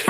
哇！